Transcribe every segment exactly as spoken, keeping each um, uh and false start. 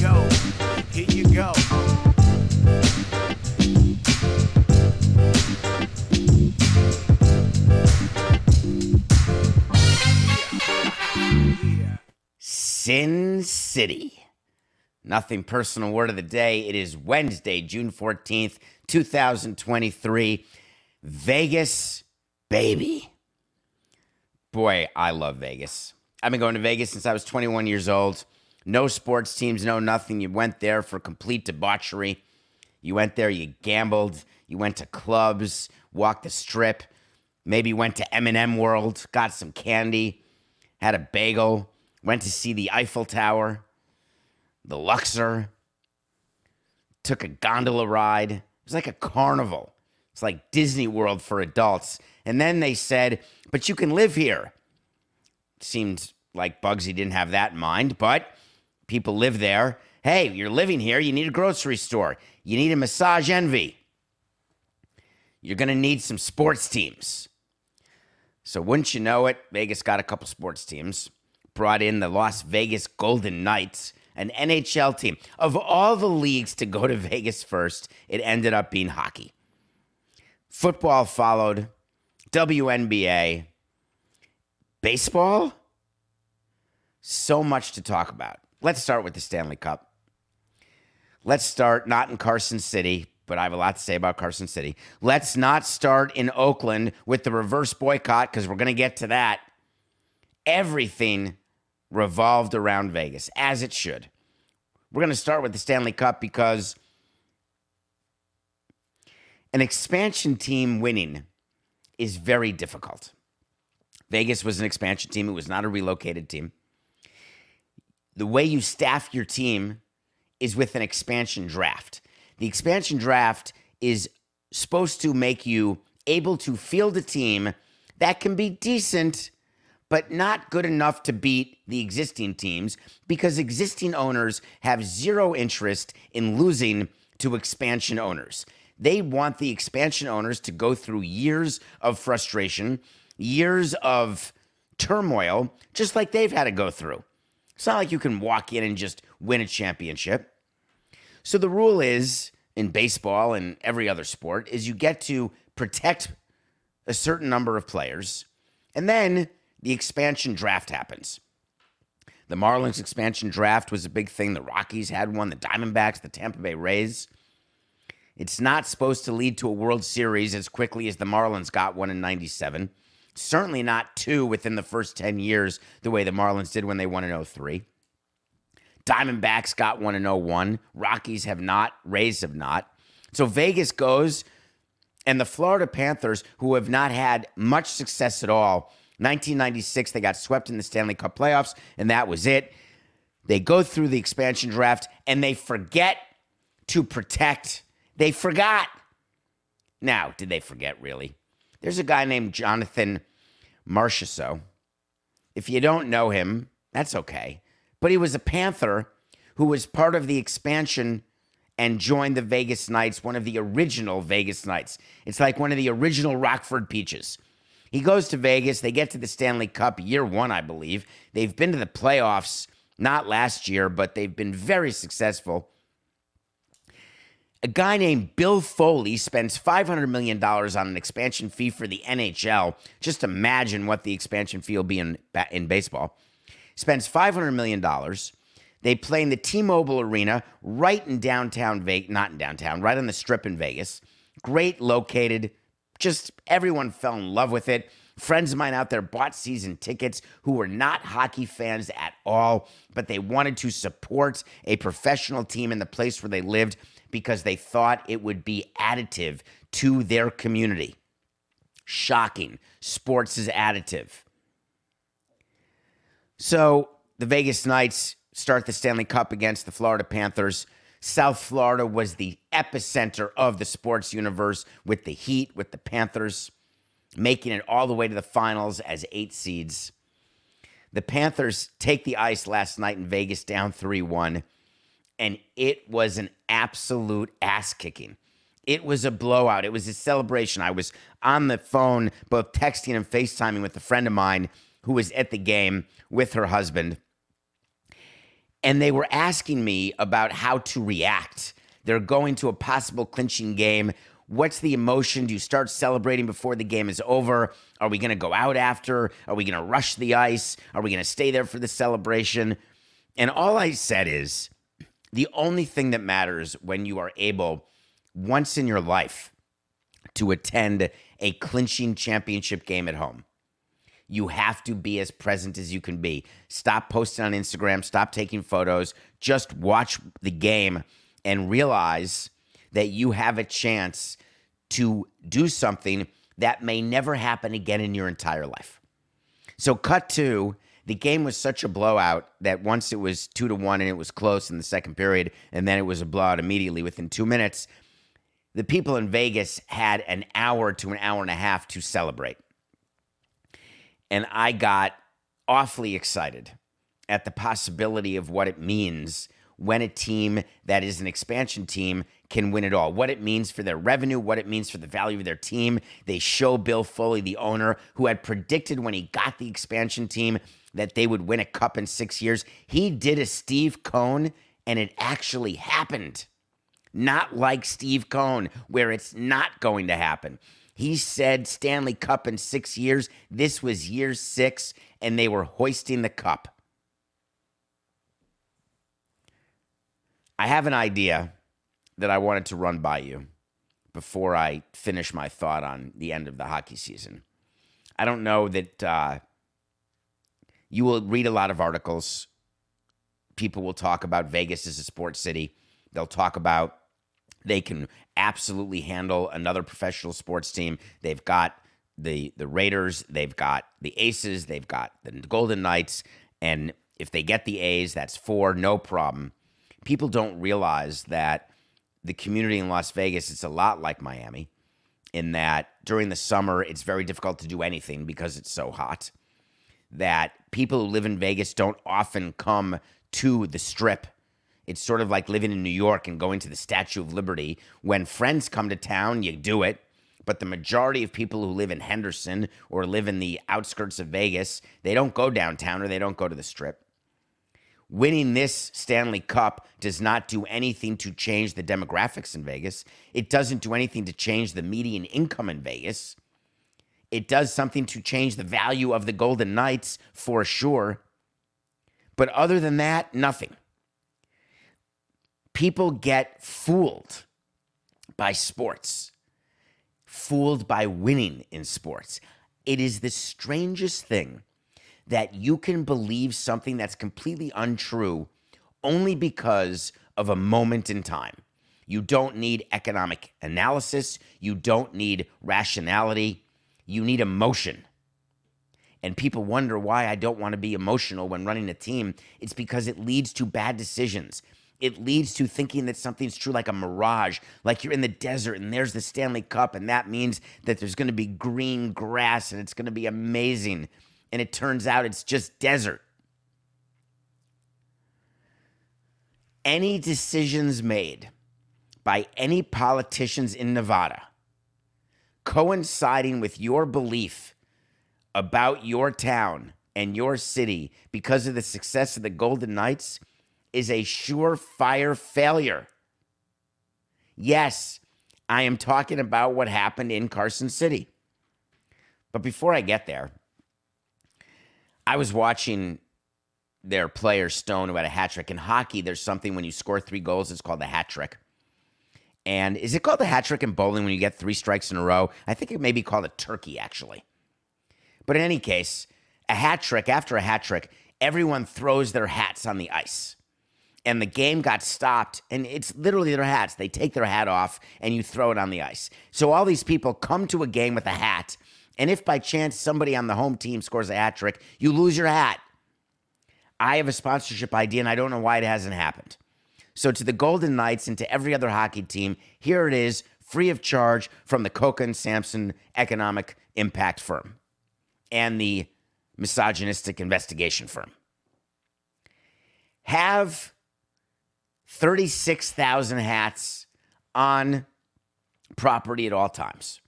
Go. Here you go. Sin City. Nothing personal word of the day. It is Wednesday, June fourteenth, two thousand twenty-three. Vegas, baby. Boy, I love Vegas. I've been going to Vegas since I was twenty-one years old. No sports teams, no nothing. You went there for complete debauchery. You went there, you gambled. You went to clubs, walked the strip. Maybe went to M and M World, got some candy, had a bagel, went to see the Eiffel Tower, the Luxor, took a gondola ride. It was like a carnival. It's like Disney World for adults. And then they said, but you can live here. It seemed like Bugsy didn't have that in mind, but people live there. Hey, you're living here. You need a grocery store. You need a massage envy. You're going to need some sports teams. So wouldn't you know it, Vegas got a couple sports teams. Brought in the Las Vegas Golden Knights, an N H L team. Of all the leagues to go to Vegas first, it ended up being hockey. Football followed. W N B A. Baseball? So much to talk about. Let's start with the Stanley Cup. Let's start not in Carson City, but I have a lot to say about Carson City. Let's not start in Oakland with the reverse boycott, because we're going to get to that. Everything revolved around Vegas, as it should. We're going to start with the Stanley Cup because an expansion team winning is very difficult. Vegas was an expansion team. It was not a relocated team. The way you staff your team is with an expansion draft. The expansion draft is supposed to make you able to field a team that can be decent, but not good enough to beat the existing teams, because existing owners have zero interest in losing to expansion owners. They want the expansion owners to go through years of frustration, years of turmoil, just like they've had to go through. It's not like you can walk in and just win a championship. So the rule is, in baseball and every other sport, is you get to protect a certain number of players, and then the expansion draft happens. The Marlins expansion draft was a big thing. The Rockies had one, the Diamondbacks, the Tampa Bay Rays. It's not supposed to lead to a World Series as quickly as the Marlins got one in ninety-seven. Certainly not two within the first ten years, the way the Marlins did when they won in oh three. Diamondbacks got one in oh one. Rockies have not. Rays have not. So Vegas goes, and the Florida Panthers, who have not had much success at all, nineteen ninety-six, they got swept in the Stanley Cup playoffs, and that was it. They go through the expansion draft, and they forget to protect. They forgot. Now, did they forget, really? There's a guy named Jonathan Marcheseau. If you don't know him, that's okay. But he was a Panther who was part of the expansion and joined the Vegas Knights, one of the original Vegas Knights. It's like one of the original Rockford Peaches. He goes to Vegas. They get to the Stanley Cup year one, I believe. They've been to the playoffs, not last year, but they've been very successful. A guy named Bill Foley spends five hundred million dollars on an expansion fee for the N H L. Just imagine what the expansion fee will be in, in baseball. Spends five hundred million dollars. They play in the T-Mobile Arena right in downtown Vegas, not in downtown, right on the strip in Vegas. Great located. Just everyone fell in love with it. Friends of mine out there bought season tickets who were not hockey fans at all, but they wanted to support a professional team in the place where they lived because they thought it would be additive to their community. Shocking. Sports is additive. So the Vegas Knights start the Stanley Cup against the Florida Panthers. South Florida was the epicenter of the sports universe with the Heat, with the Panthers, making it all the way to the finals as eight seeds. The Panthers take the ice last night in Vegas down three one, and it was an absolute ass-kicking. It was a blowout. It was a celebration. I was on the phone, both texting and FaceTiming with a friend of mine who was at the game with her husband, and they were asking me about how to react. They're going to a possible clinching game. What's the emotion? Do you start celebrating before the game is over? Are we going to go out after? Are we going to rush the ice? Are we going to stay there for the celebration? And all I said is, the only thing that matters when you are able once in your life to attend a clinching championship game at home, you have to be as present as you can be. Stop posting on Instagram. Stop taking photos. Just watch the game and realize that you have a chance to do something that may never happen again in your entire life. So cut to, the game was such a blowout that once it was two to one and it was close in the second period, and then it was a blowout immediately within two minutes, the people in Vegas had an hour to an hour and a half to celebrate. And I got awfully excited at the possibility of what it means when a team that is an expansion team can win it all, what it means for their revenue, what it means for the value of their team. They show Bill Foley, the owner, who had predicted when he got the expansion team that they would win a cup in six years. He did a Steve Cohen, and it actually happened. Not like Steve Cohen, where it's not going to happen. He said Stanley Cup in six years. This was year six, and they were hoisting the cup. I have an idea that I wanted to run by you before I finish my thought on the end of the hockey season. I don't know that uh, you will read a lot of articles. People will talk about Vegas as a sports city. They'll talk about they can absolutely handle another professional sports team. They've got the the Raiders. They've got the Aces. They've got the Golden Knights. And if they get the A's, that's four, no problem. People don't realize that the community in Las Vegas, it's a lot like Miami in that during the summer, it's very difficult to do anything because it's so hot, that people who live in Vegas don't often come to the Strip. It's sort of like living in New York and going to the Statue of Liberty. When friends come to town, you do it. But the majority of people who live in Henderson or live in the outskirts of Vegas, they don't go downtown or they don't go to the Strip. Winning this Stanley Cup does not do anything to change the demographics in Vegas. It doesn't do anything to change the median income in Vegas. It does something to change the value of the Golden Knights for sure. But other than that, nothing. People get fooled by sports, fooled by winning in sports. It is the strangest thing that you can believe something that's completely untrue only because of a moment in time. You don't need economic analysis. You don't need rationality. You need emotion. And people wonder why I don't want to be emotional when running a team. It's because it leads to bad decisions. It leads to thinking that something's true like a mirage, like you're in the desert and there's the Stanley Cup, and that means that there's going to be green grass and it's going to be amazing. And it turns out it's just desert. Any decisions made by any politicians in Nevada coinciding with your belief about your town and your city because of the success of the Golden Knights is a surefire failure. Yes, I am talking about what happened in Carson City. But before I get there, I was watching their player, Stone, who had a hat trick. In hockey, there's something when you score three goals, it's called the hat trick. And is it called the hat trick in bowling when you get three strikes in a row? I think it may be called a turkey, actually. But in any case, a hat trick, after a hat trick, everyone throws their hats on the ice. And the game got stopped, and it's literally their hats. They take their hat off, and you throw it on the ice. So all these people come to a game with a hat, and if by chance somebody on the home team scores a hat trick, you lose your hat. I have a sponsorship idea, and I don't know why it hasn't happened. So to the Golden Knights and to every other hockey team, here it is, free of charge from the Coca and Sampson economic impact firm and the misogynistic investigation firm. Have thirty-six thousand hats on property at all times.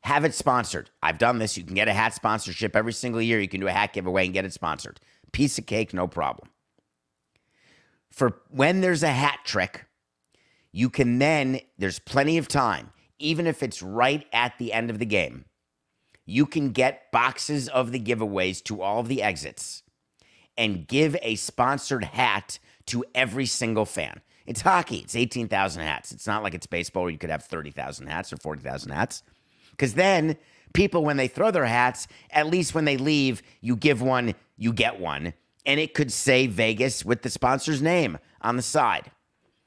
Have it sponsored. I've done this. You can get a hat sponsorship every single year. You can do a hat giveaway and get it sponsored. Piece of cake, no problem. For when there's a hat trick, you can then, there's plenty of time, even if it's right at the end of the game, you can get boxes of the giveaways to all of the exits and give a sponsored hat to every single fan. It's hockey. It's eighteen thousand hats. It's not like it's baseball where you could have thirty thousand hats or forty thousand hats. Because then people, when they throw their hats, at least when they leave, you give one, you get one. And it could say Vegas with the sponsor's name on the side.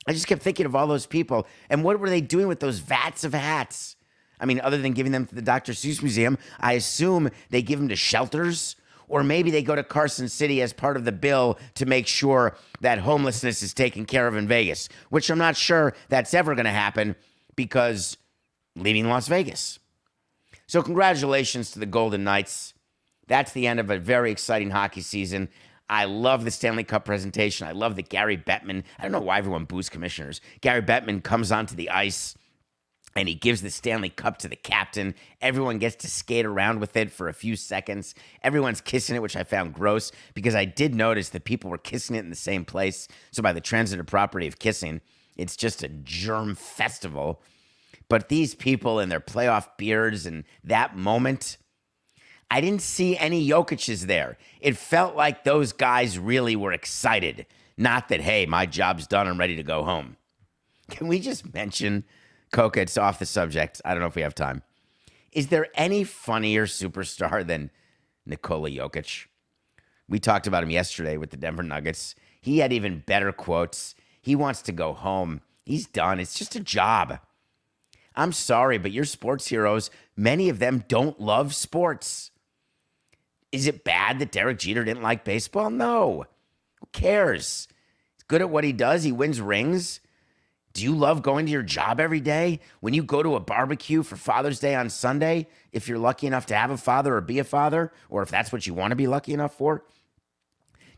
I just kept thinking of all those people. And what were they doing with those vats of hats? I mean, other than giving them to the Doctor Seuss Museum, I assume they give them to shelters. Or maybe they go to Carson City as part of the bill to make sure that homelessness is taken care of in Vegas. Which I'm not sure that's ever going to happen because leaving Las Vegas. So congratulations to the Golden Knights. That's the end of a very exciting hockey season. I love the Stanley Cup presentation. I love that Gary Bettman, I don't know why everyone boos commissioners. Gary Bettman comes onto the ice and he gives the Stanley Cup to the captain. Everyone gets to skate around with it for a few seconds. Everyone's kissing it, which I found gross because I did notice that people were kissing it in the same place. So by the transitive property of kissing, it's just a germ festival. But these people and their playoff beards and that moment, I didn't see any Jokic's there. It felt like those guys really were excited. Not that, hey, my job's done. I'm ready to go home. Can we just mention Coca? It's off the subject. I don't know if we have time. Is there any funnier superstar than Nikola Jokic? We talked about him yesterday with the Denver Nuggets. He had even better quotes. He wants to go home. He's done. It's just a job. I'm sorry, but your sports heroes, many of them don't love sports. Is it bad that Derek Jeter didn't like baseball? No. Who cares? He's good at what he does. He wins rings. Do you love going to your job every day? When you go to a barbecue for Father's Day on Sunday, if you're lucky enough to have a father or be a father, or if that's what you want to be lucky enough for,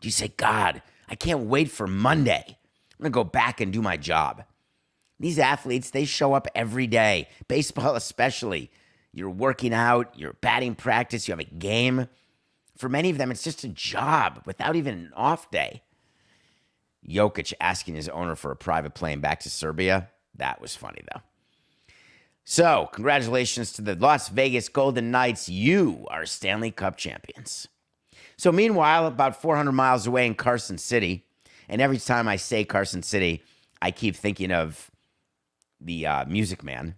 do you say, God, I can't wait for Monday. I'm going to go back and do my job. These athletes, they show up every day, baseball especially. You're working out, you're batting practice, you have a game. For many of them, it's just a job without even an off day. Jokic asking his owner for a private plane back to Serbia. That was funny, though. So, congratulations to the Las Vegas Golden Knights. You are Stanley Cup champions. So, meanwhile, about four hundred miles away in Carson City, and every time I say Carson City, I keep thinking of the uh, Music Man,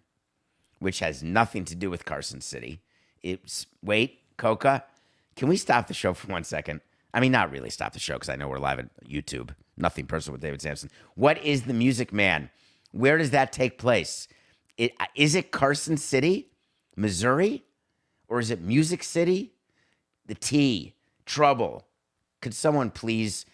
which has nothing to do with Carson City. It's, wait, Coca, can we stop the show for one second? I mean, not really stop the show because I know we're live at YouTube. Nothing personal with David Sampson. What is the Music Man? Where does that take place? It, is it Carson City, Missouri? Or is it Music City? The T, trouble. Could someone please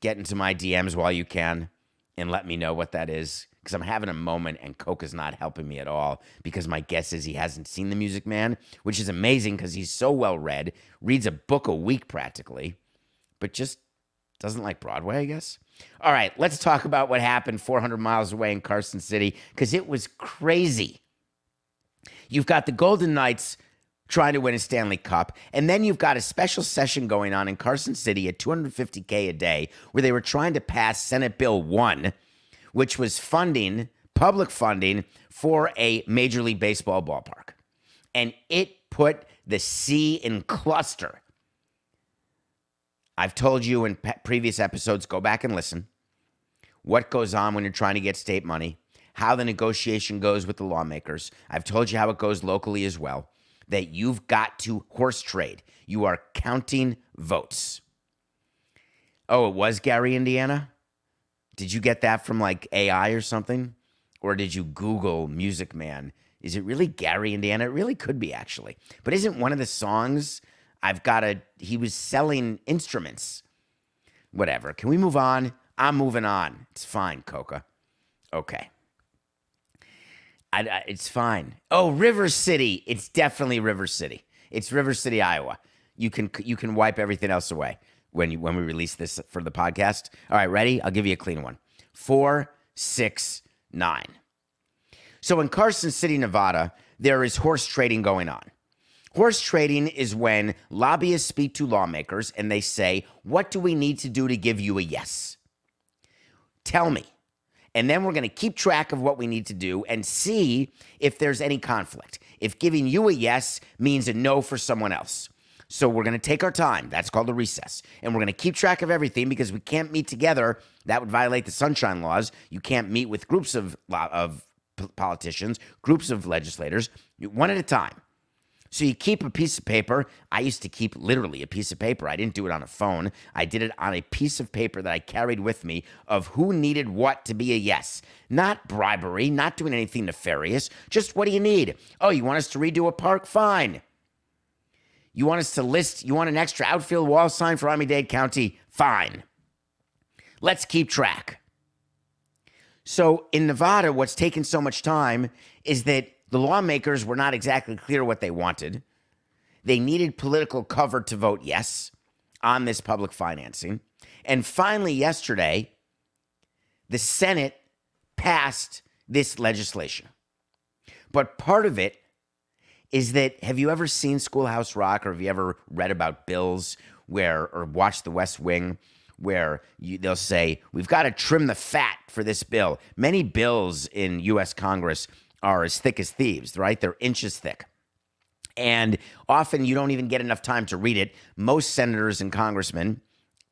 get into my D Ms while you can and let me know what that is? Because I'm having a moment and Coca's not helping me at all because my guess is he hasn't seen The Music Man, which is amazing because he's so well-read, reads a book a week practically, but just doesn't like Broadway, I guess. All right, let's talk about what happened four hundred miles away in Carson City because it was crazy. You've got the Golden Knights trying to win a Stanley Cup, and then you've got a special session going on in Carson City at two hundred fifty thousand dollars a day where they were trying to pass Senate Bill one, which was funding, public funding, for a Major League Baseball ballpark. And it put the C in cluster. I've told you in pe- previous episodes, go back and listen, what goes on when you're trying to get state money, how the negotiation goes with the lawmakers. I've told you how it goes locally as well, that you've got to horse trade. You are counting votes. Oh, it was Gary, Indiana? Did you get that from like A I or something? Or did you Google Music Man? Is it really Gary, Indiana? It really could be actually. But isn't one of the songs, I've got a, he was selling instruments. Whatever. Can we move on? I'm moving on. It's fine, Coca. Okay. I, I, it's fine. Oh, River City. It's definitely River City. It's River City, Iowa. You can you can wipe everything else away when you, when we release this for the podcast. All right, ready? I'll give you a clean one. Four, six, nine. So in Carson City, Nevada, there is horse trading going on. Horse trading is when lobbyists speak to lawmakers and they say, what do we need to do to give you a yes? Tell me. And then we're going to keep track of what we need to do and see if there's any conflict. If giving you a yes means a no for someone else. So we're going to take our time. That's called a recess. And we're going to keep track of everything because we can't meet together. That would violate the sunshine laws. You can't meet with groups of, of politicians, groups of legislators, one at a time. So you keep a piece of paper. I used to keep literally a piece of paper. I didn't do it on a phone. I did it on a piece of paper that I carried with me of who needed what to be a yes. Not bribery, not doing anything nefarious. Just what do you need? Oh, you want us to redo a park? Fine. You want us to list, you want an extra outfield wall sign for Army-Dade County? Fine. Let's keep track. So in Nevada, what's taken so much time is that the lawmakers were not exactly clear what they wanted. They needed political cover to vote yes on this public financing. And finally, yesterday, the Senate passed this legislation. But part of it is that, have you ever seen Schoolhouse Rock, or have you ever read about bills where, or watched The West Wing, where you, they'll say, we've got to trim the fat for this bill. Many bills in U S Congress are as thick as thieves, right? They're inches thick. And often you don't even get enough time to read it. Most senators and congressmen,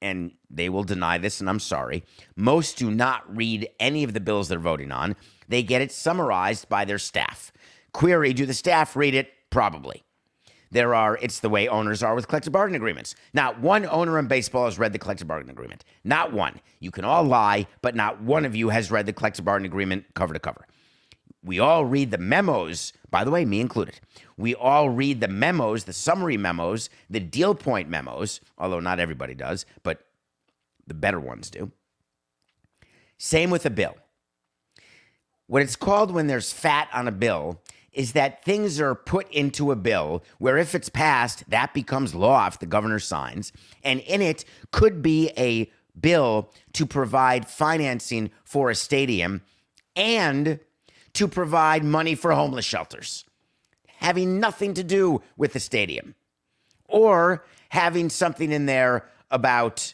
and they will deny this, and I'm sorry, most do not read any of the bills they're voting on. They get it summarized by their staff. Query, do the staff read it? Probably. There are, it's the way owners are with collective bargaining agreements. Not one owner in baseball has read the collective bargaining agreement. Not one. You can all lie, but not one of you has read the collective bargaining agreement cover to cover. We all read the memos, by the way, me included. We all read the memos, the summary memos, the deal point memos, although not everybody does, but the better ones do. Same with a bill. What it's called when there's fat on a bill is that things are put into a bill where if it's passed, that becomes law if the governor signs, and in it could be a bill to provide financing for a stadium and to provide money for homeless shelters, having nothing to do with the stadium, or having something in there about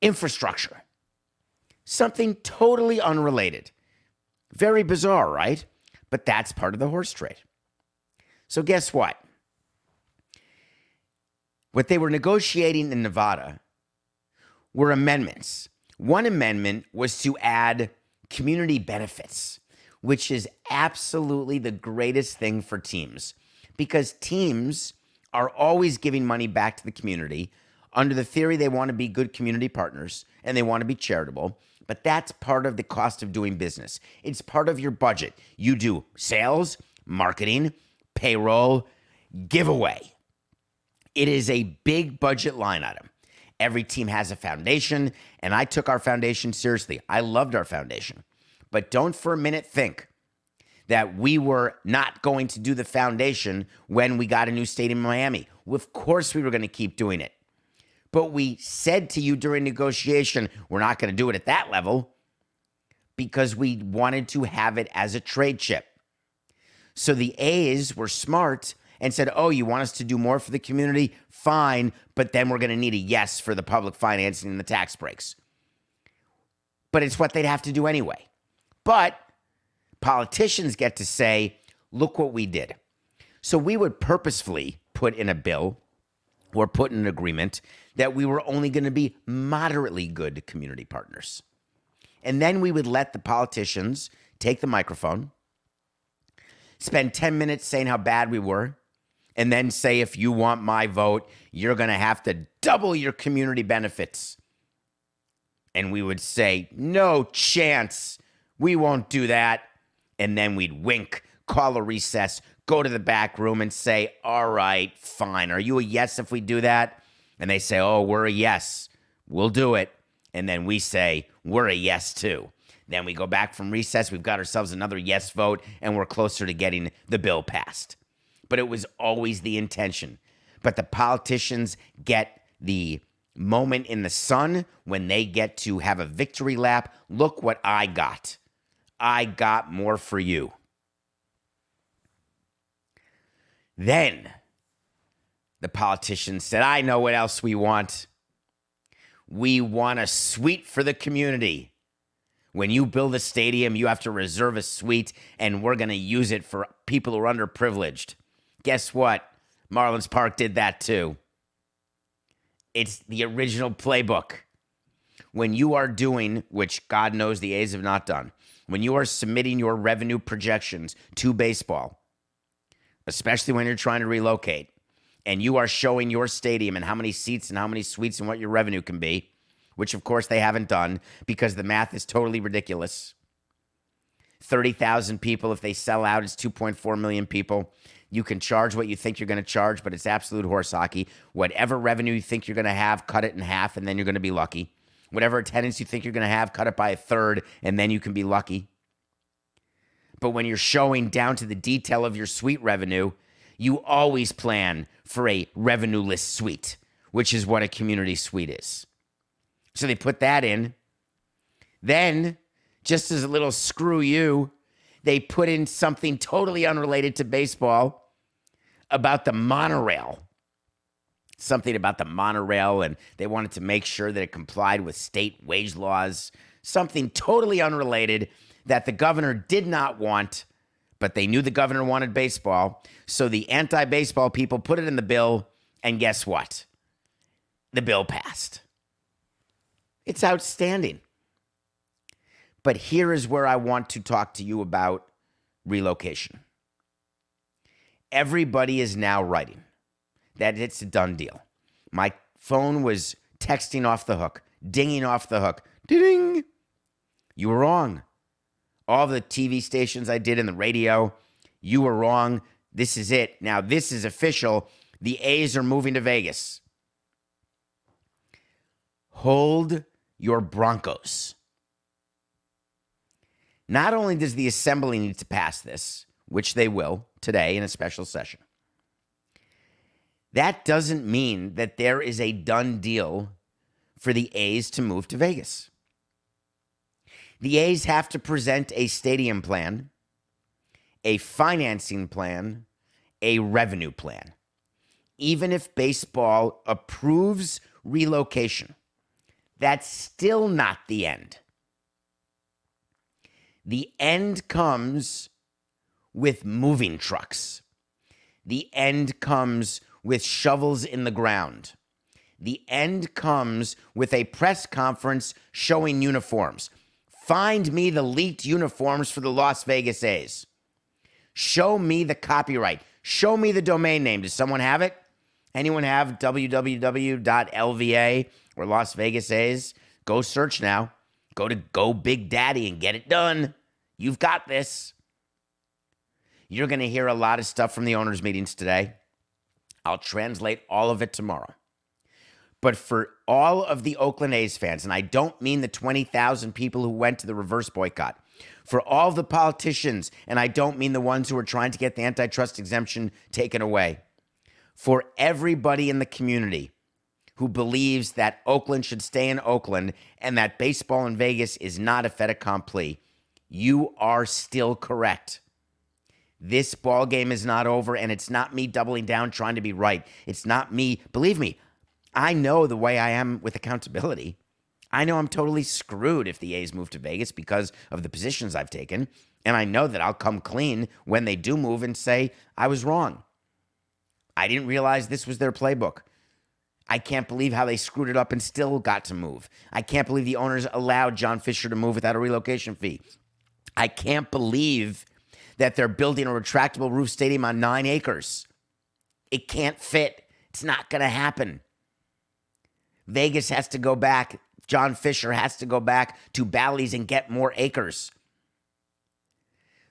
infrastructure, something totally unrelated. Very bizarre, right? But that's part of the horse trade. So guess what? What they were negotiating in Nevada were amendments. One amendment was to add community benefits, which is absolutely the greatest thing for teams, because teams are always giving money back to the community under the theory they want to be good community partners and they want to be charitable. But that's part of the cost of doing business. It's part of your budget. You do sales, marketing, payroll, giveaway. It is a big budget line item. Every team has a foundation, and I took our foundation seriously. I loved our foundation. But don't for a minute think that we were not going to do the foundation when we got a new stadium in Miami. Of course we were going to keep doing it. But we said to you during negotiation, we're not going to do it at that level because we wanted to have it as a trade chip. So the A's were smart and said, oh, you want us to do more for the community? Fine, but then we're going to need a yes for the public financing and the tax breaks. But it's what they'd have to do anyway. But politicians get to say, look what we did. So we would purposefully put in a bill or put in an agreement that we were only going to be moderately good community partners. And then we would let the politicians take the microphone, spend ten minutes saying how bad we were, and then say, if you want my vote, you're going to have to double your community benefits. And we would say, no chance. We won't do that. And then we'd wink, call a recess, go to the back room and say, all right, fine. Are you a yes if we do that? and they say, oh, we're a yes, we'll do it. And then we say, we're a yes too. Then we go back from recess. We've got ourselves another yes vote, and we're closer to getting the bill passed. But it was always the intention. But the politicians get the moment in the sun when they get to have a victory lap. Look what I got. I got more for you. Then the politicians said, I know what else we want. We want a suite for the community. When you build a stadium, you have to reserve a suite, and we're going to use it for people who are underprivileged. Guess what? Marlins Park did that too. It's the original playbook. When you are doing, which God knows the A's have not done, when you are submitting your revenue projections to baseball, especially when you're trying to relocate, and you are showing your stadium and how many seats and how many suites and what your revenue can be, which of course they haven't done because the math is totally ridiculous. thirty thousand people, if they sell out, it's two point four million people. You can charge what you think you're going to charge, but it's absolute horse hockey. Whatever revenue you think you're going to have, cut it in half, and then you're going to be lucky. Whatever attendance you think you're going to have, cut it by a third, and then you can be lucky. But when you're showing down to the detail of your suite revenue, you always plan for a revenue-less suite, which is what a community suite is. So they put that in. Then, just as a little screw you, they put in something totally unrelated to baseball about the monorail. Something about the monorail, and they wanted to make sure that it complied with state wage laws. Something totally unrelated that the governor did not want, but they knew the governor wanted baseball. So the anti-baseball people put it in the bill, and guess what? The bill passed. It's outstanding. But here is where I want to talk to you about relocation. Everybody is now writing that it's a done deal. My phone was texting off the hook, dinging off the hook. Ding! You were wrong. All the T V stations I did and the radio, you were wrong. This is it. Now, this is official. The A's are moving to Vegas. Hold your Broncos. Not only does the assembly need to pass this, which they will today in a special session, that doesn't mean that there is a done deal for the A's to move to Vegas. The A's have to present a stadium plan, a financing plan, a revenue plan. Even if baseball approves relocation, that's still not the end. The end comes with moving trucks. The end comes with shovels in the ground. The end comes with a press conference showing uniforms. Find me the leaked uniforms for the Las Vegas A's. Show me the copyright. Show me the domain name. Does someone have it? Anyone have w w w dot l v a or Las Vegas A's? Go search now. Go to Go Big Daddy and get it done. You've got this. You're going to hear a lot of stuff from the owners' meetings today. I'll translate all of it tomorrow. But for all of the Oakland A's fans, and I don't mean the twenty thousand people who went to the reverse boycott, for all the politicians, and I don't mean the ones who are trying to get the antitrust exemption taken away, for everybody in the community who believes that Oakland should stay in Oakland and that baseball in Vegas is not a fait accompli, you are still correct. This ball game is not over, and it's not me doubling down trying to be right. It's not me, believe me, I know the way I am with accountability. I know I'm totally screwed if the A's move to Vegas because of the positions I've taken. And I know that I'll come clean when they do move and say, I was wrong. I didn't realize this was their playbook. I can't believe how they screwed it up and still got to move. I can't believe the owners allowed John Fisher to move without a relocation fee. I can't believe that they're building a retractable roof stadium on nine acres. It can't fit. It's not going to happen. Vegas has to go back. John Fisher has to go back to Bally's and get more acres.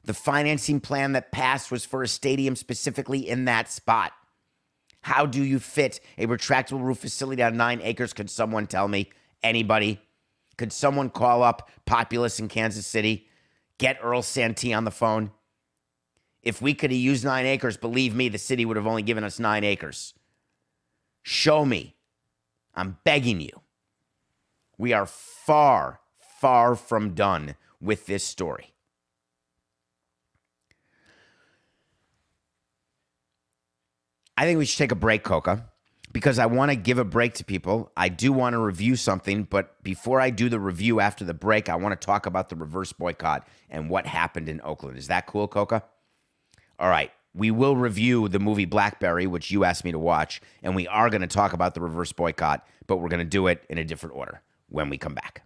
The financing plan that passed was for a stadium specifically in that spot. How do you fit a retractable roof facility on nine acres? Could someone tell me? Anybody? Could someone call up Populous in Kansas City? Get Earl Santee on the phone? If we could have used nine acres, believe me, the city would have only given us nine acres. Show me. I'm begging you. We are far, far from done with this story. I think we should take a break, Coca, because I want to give a break to people. I do want to review something, but before I do the review after the break, I want to talk about the reverse boycott and what happened in Oakland. Is that cool, Coca? All right. We will review the movie Blackberry, which you asked me to watch, and we are going to talk about the reverse boycott, but we're going to do it in a different order when we come back.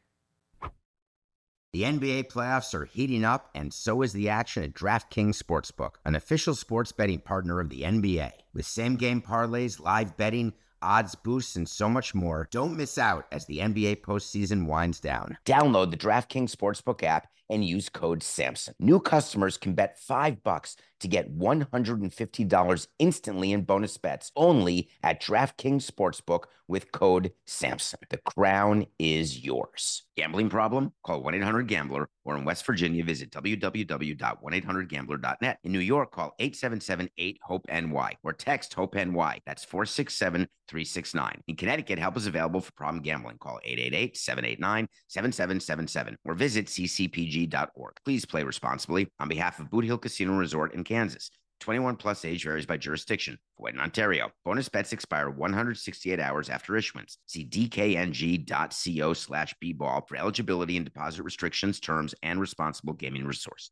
The N B A playoffs are heating up, and so is the action at DraftKings Sportsbook, an official sports betting partner of the N B A. With same-game parlays, live betting, odds boosts, and so much more, don't miss out as the N B A postseason winds down. Download the DraftKings Sportsbook app and use code SAMSON. New customers can bet five bucks to get one hundred fifty dollars instantly in bonus bets only at DraftKings Sportsbook with code SAMSON. The crown is yours. Gambling problem? Call one eight hundred gambler or in West Virginia, visit w w w dot one eight hundred gambler dot net. In New York, call eight seven seven eight hope N Y or text HOPE-NY. That's four six seven three six nine. In Connecticut, help is available for problem gambling. Call eight eight eight seven eight nine seven seven seven seven or visit c c p g dot org. Please play responsibly. On behalf of Boot Hill Casino Resort in Kansas. twenty-one plus age varies by jurisdiction. Void in Ontario. Bonus bets expire one hundred sixty-eight hours after issuance. See d k n g dot co slash b ball for eligibility and deposit restrictions, terms, and responsible gaming resources.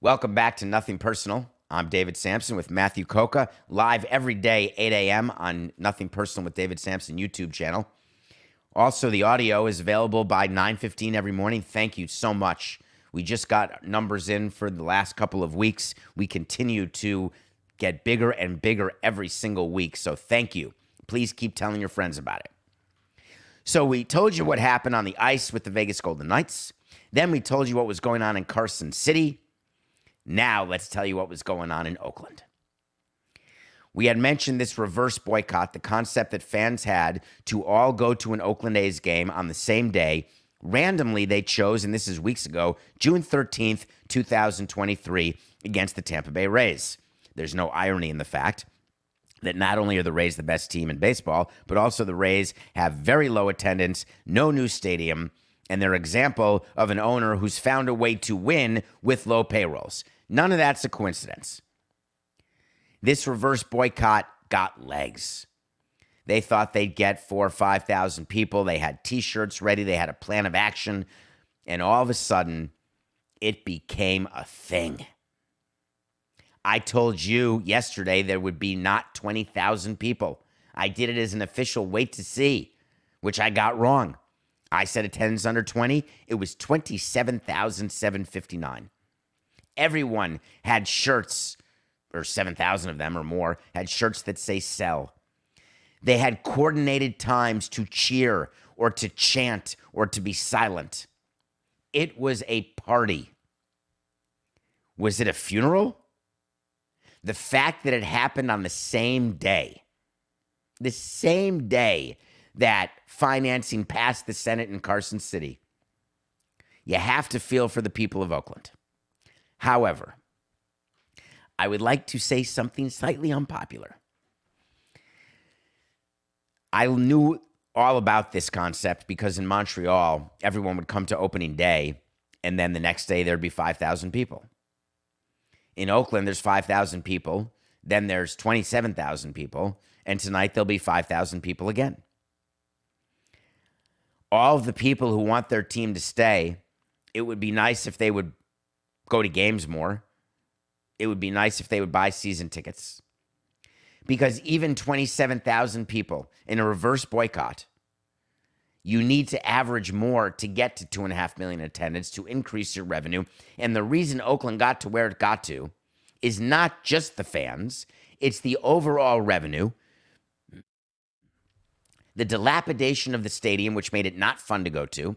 Welcome back to Nothing Personal. I'm David Sampson with Matthew Coca, live every day, eight a.m. on Nothing Personal with David Sampson YouTube channel. Also, the audio is available by nine fifteen every morning. Thank you so much. We just got numbers in for the last couple of weeks. We continue to get bigger and bigger every single week, so thank you. Please keep telling your friends about it. So we told you what happened on the ice with the Vegas Golden Knights. Then we told you what was going on in Carson City. Now let's tell you what was going on in Oakland. We had mentioned this reverse boycott, the concept that fans had to all go to an Oakland A's game on the same day. Randomly, they chose, and this is weeks ago, June thirteenth, twenty twenty-three, against the Tampa Bay Rays. There's no irony in the fact that not only are the Rays the best team in baseball, but also the Rays have very low attendance, no new stadium, and their example of an owner who's found a way to win with low payrolls. None of that's a coincidence. This reverse boycott got legs. They thought they'd get four or five thousand people. They had T-shirts ready. They had a plan of action. And all of a sudden, it became a thing. I told you yesterday there would be not twenty thousand people. I did it as an official wait to see, which I got wrong. I said attendance under twenty. It was twenty-seven thousand seven hundred fifty-nine. Everyone had shirts, or seven thousand of them or more, had shirts that say sell. They had coordinated times to cheer or to chant or to be silent. It was a party. Was it a funeral? The fact that it happened on the same day, the same day that financing passed the Senate in Carson City, you have to feel for the people of Oakland. However, I would like to say something slightly unpopular. I knew all about this concept because in Montreal, everyone would come to opening day, and then the next day there'd be five thousand people. In Oakland, there's five thousand people, then there's twenty-seven thousand people, and tonight there'll be five thousand people again. All of the people who want their team to stay, it would be nice if they would go to games more. it would be nice if they would buy season tickets, because even twenty-seven thousand people in a reverse boycott, you need to average more to get to two and a half million attendance to increase your revenue. And the reason Oakland got to where it got to is not just the fans, it's the overall revenue, the dilapidation of the stadium, which made it not fun to go to.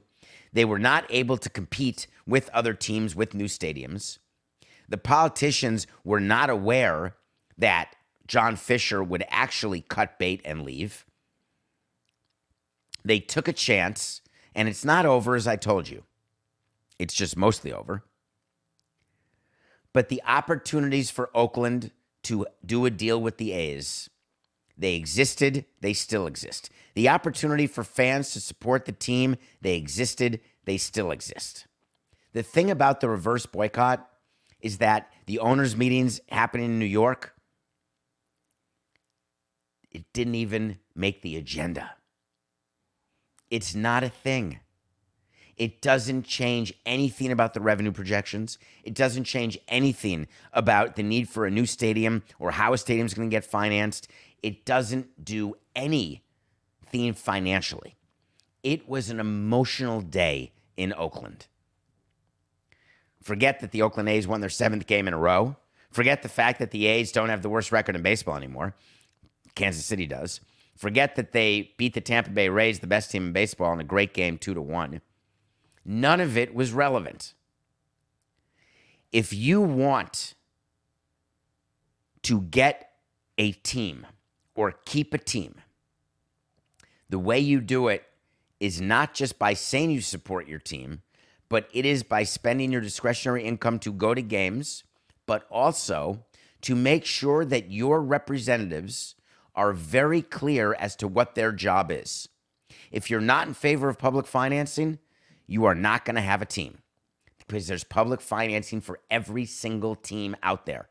They were not able to compete with other teams with new stadiums. The politicians were not aware that John Fisher would actually cut bait and leave. They took a chance, and it's not over, as I told you. It's just mostly over. But the opportunities for Oakland to do a deal with the A's, they existed, they still exist. The opportunity for fans to support the team, they existed, they still exist. The thing about the reverse boycott is that the owners' meetings happening in New York, it didn't even make the agenda. It's not a thing. It doesn't change anything about the revenue projections. It doesn't change anything about the need for a new stadium or how a stadium's going to get financed. It doesn't do anything financially. It was an emotional day in Oakland. Forget that the Oakland A's won their seventh game in a row. Forget the fact that the A's don't have the worst record in baseball anymore. Kansas City does. Forget that they beat the Tampa Bay Rays, the best team in baseball, in a great game, two to one. None of it was relevant. If you want to get a team or keep a team, the way you do it is not just by saying you support your team, but it is by spending your discretionary income to go to games, but also to make sure that your representatives are very clear as to what their job is. If you're not in favor of public financing, you are not going to have a team, because there's public financing for every single team out there.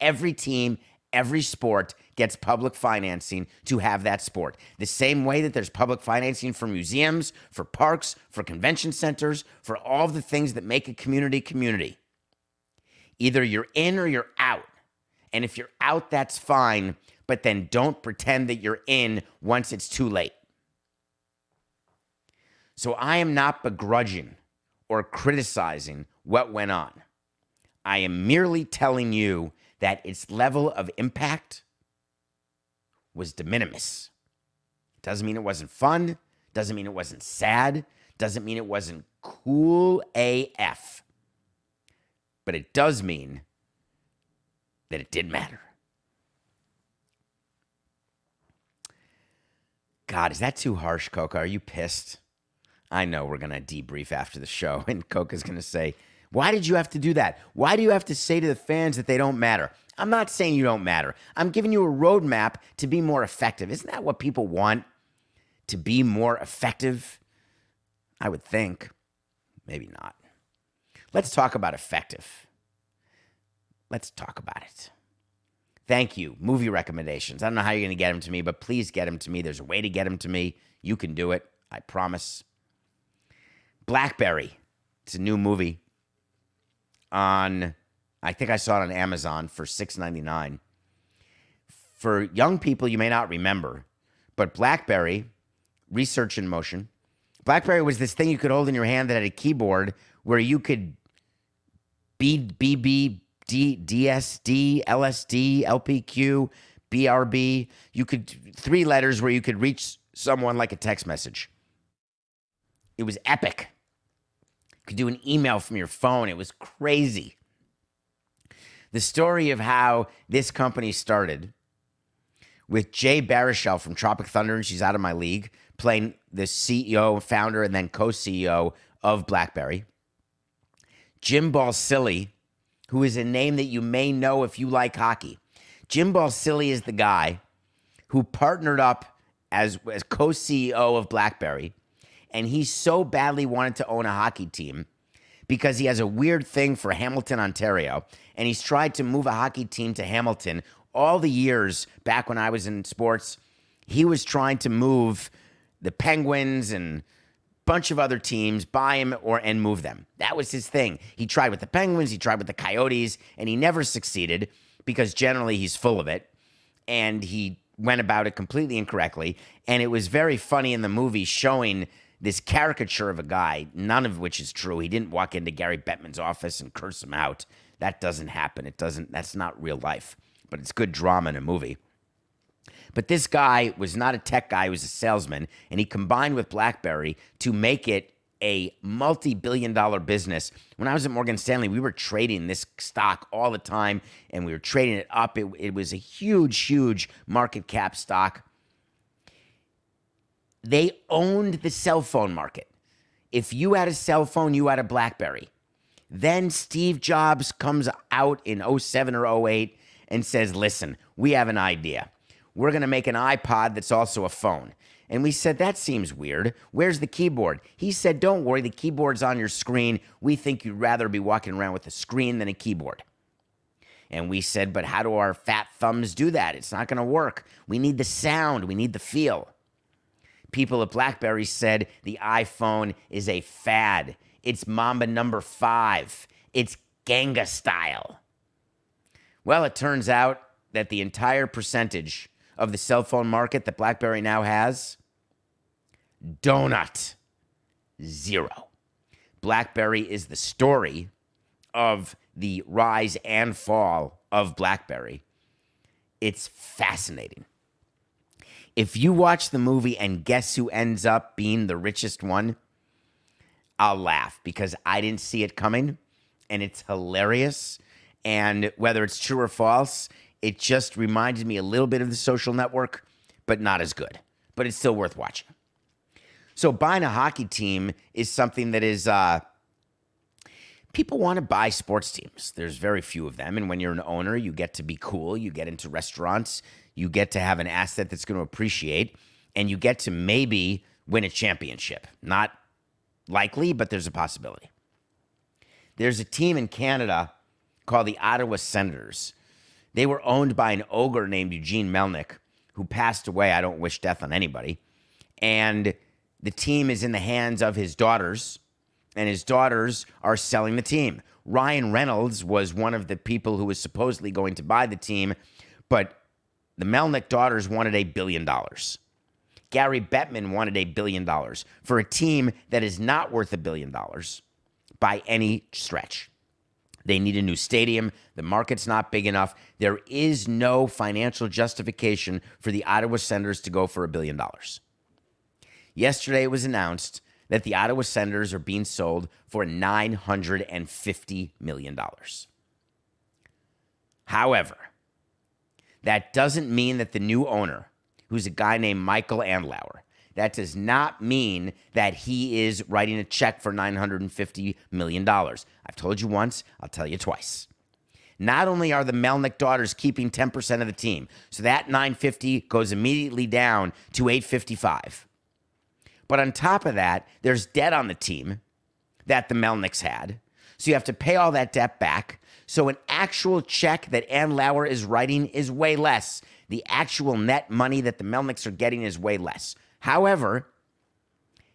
Every team, every sport gets public financing to have that sport. The same way that there's public financing for museums, for parks, for convention centers, for all the things that make a community community. Either you're in or you're out. And if you're out, that's fine, but then don't pretend that you're in once it's too late. So I am not begrudging or criticizing what went on. I am merely telling you that its level of impact was de minimis. Doesn't mean it wasn't fun. Doesn't mean it wasn't sad. Doesn't mean it wasn't cool A F. But it does mean that it did matter. God, is that too harsh, Coca? Are you pissed? I know we're going to debrief after the show, and Coca's going to say, why did you have to do that? Why do you have to say to the fans that they don't matter? I'm not saying you don't matter. I'm giving you a roadmap to be more effective. Isn't that what people want? To be more effective? I would think. Maybe not. Let's talk about effective. Let's talk about it. Thank you. Movie recommendations. I don't know how you're going to get them to me, but please get them to me. There's a way to get them to me. You can do it. I promise. Blackberry. It's a new movie on, I think I saw it on Amazon for six ninety-nine. For young people, you may not remember, but Blackberry, research in motion. Blackberry was this thing you could hold in your hand that had a keyboard where you could B B B D D S D L S D L P Q B R B. You could, three letters where you could reach someone like a text message. It was epic. You could do an email from your phone. It was crazy. The story of how this company started with Jay Baruchel from Tropic Thunder, and she's out of my league, playing the C E O, founder, and then co-C E O of BlackBerry. Jim Balsillie, who is a name that you may know if you like hockey. Jim Balsillie is the guy who partnered up as, as co-C E O of BlackBerry. And he so badly wanted to own a hockey team because he has a weird thing for Hamilton, Ontario. And he's tried to move a hockey team to Hamilton. All the years back when I was in sports, he was trying to move the Penguins and bunch of other teams, buy him or and move them. That was his thing. He tried with the Penguins, he tried with the Coyotes, and he never succeeded because generally he's full of it, and he went about it completely incorrectly. And it was very funny in the movie showing this caricature of a guy, none of which is true. He didn't walk into Gary Bettman's office and curse him out. That doesn't happen. It doesn't. That's not real life, but it's good drama in a movie. But this guy was not a tech guy, he was a salesman, and he combined with BlackBerry to make it a multi-billion dollar business. When I was at Morgan Stanley, we were trading this stock all the time, and we were trading it up. It, it was a huge, huge market cap stock. They owned the cell phone market. If you had a cell phone, you had a BlackBerry. Then Steve Jobs comes out in oh seven or oh eight and says, listen, we have an idea. We're going to make an iPod that's also a phone. And we said, that seems weird. Where's the keyboard? He said, don't worry, the keyboard's on your screen. We think you'd rather be walking around with a screen than a keyboard. And we said, but how do our fat thumbs do that? It's not going to work. We need the sound. We need the feel. People at BlackBerry said the iPhone is a fad. It's Mamba number five. It's Ganga style. Well, it turns out that the entire percentage of the cell phone market that BlackBerry now has, donut, zero. BlackBerry is the story of the rise and fall of BlackBerry. It's fascinating. If you watch the movie and guess who ends up being the richest one, I'll laugh because I didn't see it coming, and it's hilarious. And whether it's true or false, it just reminded me a little bit of The Social Network, but not as good. But it's still worth watching. So buying a hockey team is something that is, uh, people want to buy sports teams. There's very few of them. And when you're an owner, you get to be cool. You get into restaurants. You get to have an asset that's going to appreciate. And you get to maybe win a championship. Not likely, but there's a possibility. There's a team in Canada called the Ottawa Senators. They were owned by an ogre named Eugene Melnick, who passed away. I don't wish death on anybody. And the team is in the hands of his daughters, and his daughters are selling the team. Ryan Reynolds was one of the people who was supposedly going to buy the team, but the Melnick daughters wanted a billion dollars. Gary Bettman wanted a billion dollars for a team that is not worth a billion dollars by any stretch. They need a new stadium. The market's not big enough. There is no financial justification for the Ottawa Senators to go for a billion dollars. Yesterday, it was announced that the Ottawa Senators are being sold for nine hundred fifty million dollars. However, that doesn't mean that the new owner, who's a guy named Michael Andlauer, that does not mean that he is writing a check for nine hundred fifty million dollars. I've told you once, I'll tell you twice. Not only are the Melnick daughters keeping ten percent of the team, so that nine hundred fifty goes immediately down to eight hundred fifty-five. But on top of that, there's debt on the team that the Melnicks had. So you have to pay all that debt back. So an actual check that Andlauer is writing is way less. The actual net money that the Melnicks are getting is way less. However,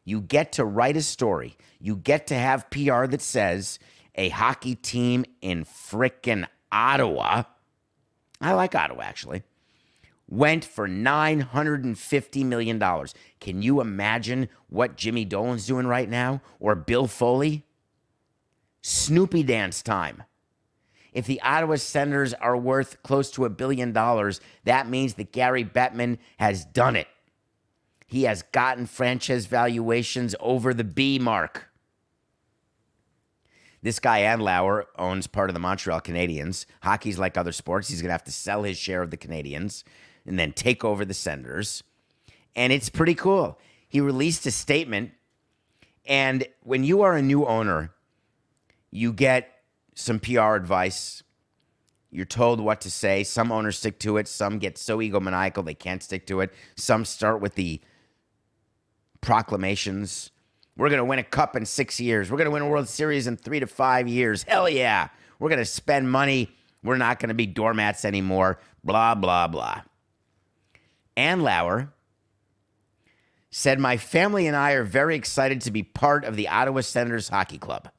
you get to write a story. You get to have P R that says a hockey team in frickin' Ottawa, I like Ottawa actually, went for nine hundred fifty million dollars. Can you imagine what Jimmy Dolan's doing right now or Bill Foley? Snoopy dance time. If the Ottawa Senators are worth close to a billion dollars, that means that Gary Bettman has done it. He has gotten franchise valuations over the B mark. This guy, Andlauer, owns part of the Montreal Canadiens. Hockey's like other sports. He's going to have to sell his share of the Canadiens and then take over the Senators. And it's pretty cool. He released a statement. And when you are a new owner, you get some P R advice. You're told what to say. Some owners stick to it. Some get so egomaniacal they can't stick to it. Some start with the proclamations. We're going to win a cup in six years. We're going to win a World Series in three to five years. Hell yeah. We're going to spend money. We're not going to be doormats anymore. Blah, blah, blah. Andlauer said, "My family and I are very excited to be part of the Ottawa Senators Hockey Club.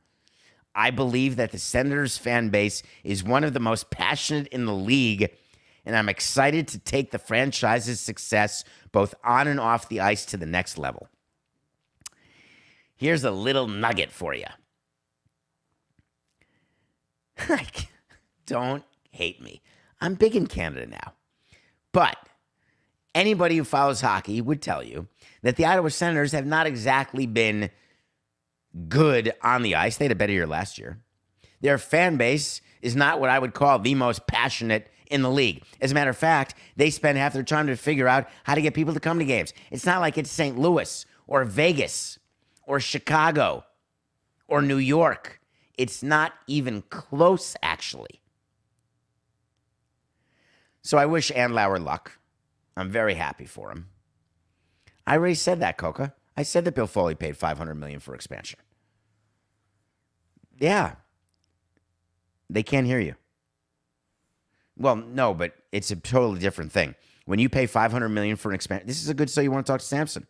I believe that the Senators fan base is one of the most passionate in the league, and I'm excited to take the franchise's success both on and off the ice to the next level." Here's a little nugget for you. Like, don't hate me. I'm big in Canada now. But anybody who follows hockey would tell you that the Ottawa Senators have not exactly been good on the ice. They had a better year last year. Their fan base is not what I would call the most passionate in the league. As a matter of fact, they spend half their time to figure out how to get people to come to games. It's not like it's Saint Louis or Vegas or Chicago or New York. It's not even close, actually. So I wish Andlauer luck. I'm very happy for him. I already said that, Coca. I said that Bill Foley paid five hundred million dollars for expansion. Yeah. They can't hear you. Well, no, but it's a totally different thing. When you pay five hundred million dollars for an expansion, this is a good so you want to talk to Samson.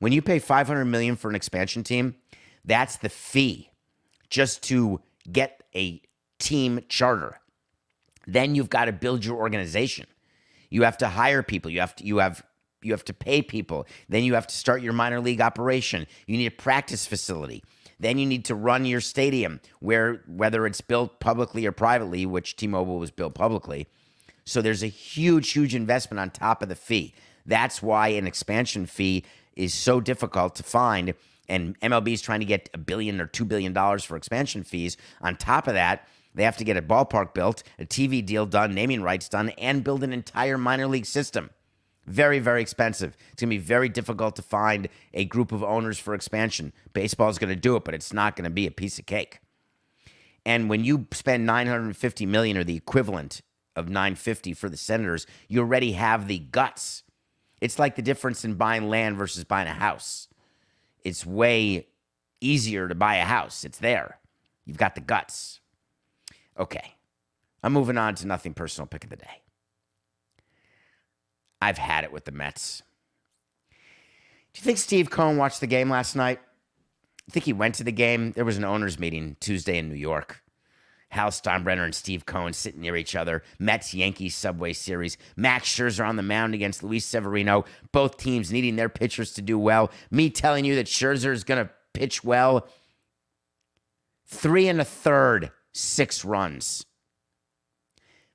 When you pay five hundred million dollars for an expansion team, that's the fee just to get a team charter. Then you've got to build your organization. You have to hire people. You have to, you have you have to pay people. Then you have to start your minor league operation. You need a practice facility. Then you need to run your stadium, where whether it's built publicly or privately, which T-Mobile was built publicly. So there's a huge, huge investment on top of the fee. That's why an expansion fee is so difficult to find. And M L B is trying to get a billion or two billion dollars for expansion fees. On top of that, they have to get a ballpark built, a T V deal done, naming rights done, and build an entire minor league system. Very, very expensive. It's going to be very difficult to find a group of owners for expansion. Baseball is going to do it, but it's not going to be a piece of cake. And when you spend nine hundred fifty million dollars or the equivalent of nine hundred fifty million dollars for the Senators, you already have the guts. It's like the difference in buying land versus buying a house. It's way easier to buy a house. It's there. You've got the guts. Okay, I'm moving on to nothing personal pick of the day. I've had it with the Mets. Do you think Steve Cohen watched the game last night? I think he went to the game. There was an owners meeting Tuesday in New York. Hal Steinbrenner and Steve Cohen sitting near each other. Mets-Yankees Subway Series. Max Scherzer on the mound against Luis Severino. Both teams needing their pitchers to do well. Me telling you that Scherzer is going to pitch well. Three and a third. Six runs.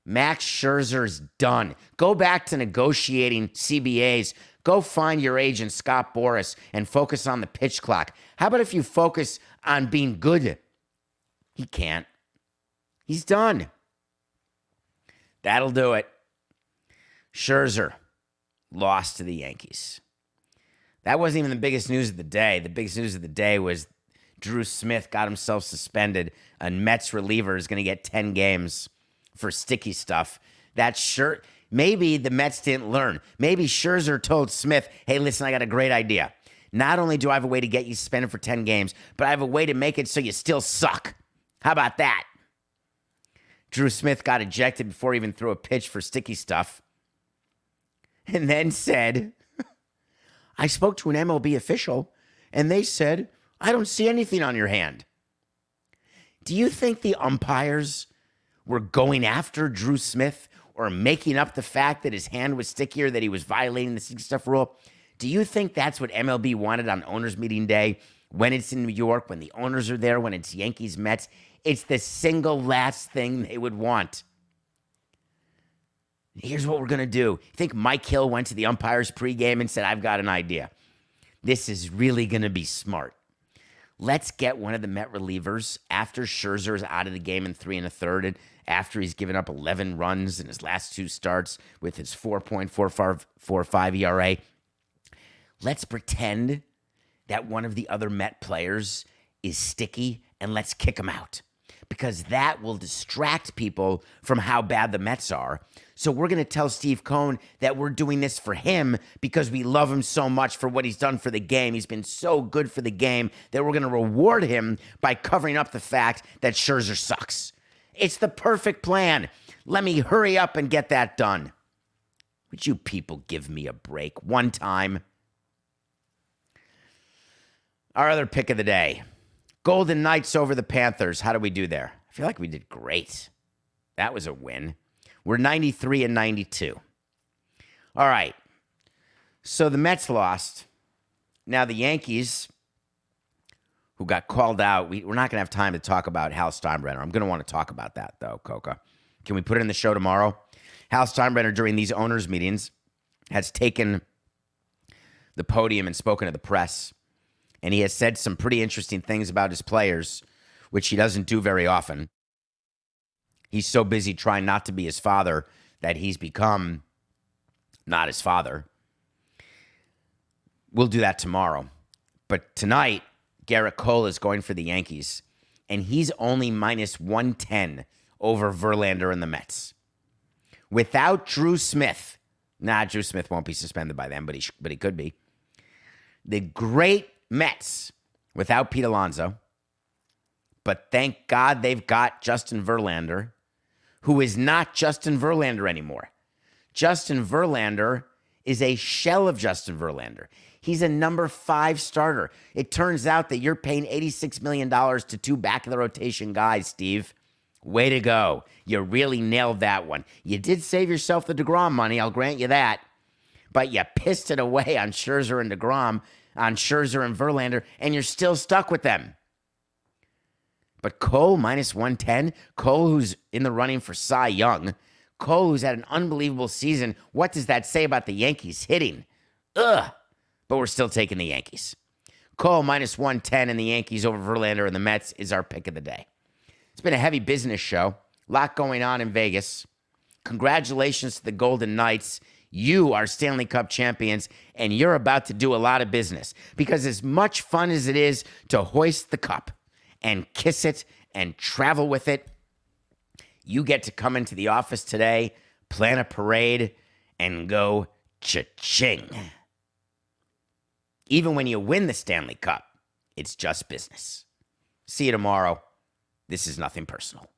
Max Scherzer's done. Go back to negotiating C B As. Go find your agent, Scott Boris, and focus on the pitch clock. How about if you focus on being good? He can't. He's done. That'll do it. Scherzer lost to the Yankees. That wasn't even the biggest news of the day. The biggest news of the day was Drew Smith got himself suspended. A Mets reliever is going to get ten games for sticky stuff. That shirt, maybe the Mets didn't learn. Maybe Scherzer told Smith, hey, listen, I got a great idea. Not only do I have a way to get you suspended for ten games, but I have a way to make it so you still suck. How about that? Drew Smith got ejected before he even threw a pitch for sticky stuff. And then said, I spoke to an M L B official and they said, I don't see anything on your hand. Do you think the umpires were going after Drew Smith or making up the fact that his hand was stickier, that he was violating the sticky stuff rule? Do you think that's what M L B wanted on owners meeting day when it's in New York, when the owners are there, when it's Yankees, Mets? It's the single last thing they would want. Here's what we're going to do. I think Mike Hill went to the umpires pregame and said, I've got an idea. This is really going to be smart. Let's get one of the Met relievers after Scherzer is out of the game in three and a third, and after he's given up eleven runs in his last two starts with his four point four five E R A. Let's pretend that one of the other Met players is sticky, and let's kick him out, because that will distract people from how bad the Mets are. So we're going to tell Steve Cohen that we're doing this for him because we love him so much for what he's done for the game. He's been so good for the game that we're going to reward him by covering up the fact that Scherzer sucks. It's the perfect plan. Let me hurry up and get that done. Would you people give me a break one time? Our other pick of the day, Golden Knights over the Panthers. How do we do there? I feel like we did great. That was a win. We're ninety-three and ninety-two. All right. So the Mets lost. Now the Yankees, who got called out, we, we're not going to have time to talk about Hal Steinbrenner. I'm going to want to talk about that, though, Coca. Can we put it in the show tomorrow? Hal Steinbrenner, during these owners' meetings, has taken the podium and spoken to the press, and he has said some pretty interesting things about his players, which he doesn't do very often. He's so busy trying not to be his father that he's become not his father. We'll do that tomorrow. But tonight, Garrett Cole is going for the Yankees, and he's only minus one ten over Verlander and the Mets. Without Drew Smith, nah, Drew Smith won't be suspended by them, but he, sh- but he could be. The great Mets without Pete Alonso, but thank God they've got Justin Verlander, who is not Justin Verlander anymore. Justin Verlander is a shell of Justin Verlander. He's a number five starter. It turns out that you're paying eighty-six million dollars to two back-of-the-rotation guys, Steve. Way to go. You really nailed that one. You did save yourself the DeGrom money, I'll grant you that, but you pissed it away on Scherzer and DeGrom, on Scherzer and Verlander, and you're still stuck with them. But Cole, minus one ten, Cole, who's in the running for Cy Young, Cole, who's had an unbelievable season, what does that say about the Yankees hitting? Ugh, but we're still taking the Yankees. Cole, minus one ten, and the Yankees over Verlander and the Mets is our pick of the day. It's been a heavy business show. A lot going on in Vegas. Congratulations to the Golden Knights. You are Stanley Cup champions, and you're about to do a lot of business, because as much fun as it is to hoist the cup and kiss it and travel with it, you get to come into the office today, plan a parade, and go cha-ching. Even when you win the Stanley Cup, it's just business. See you tomorrow. This is nothing personal.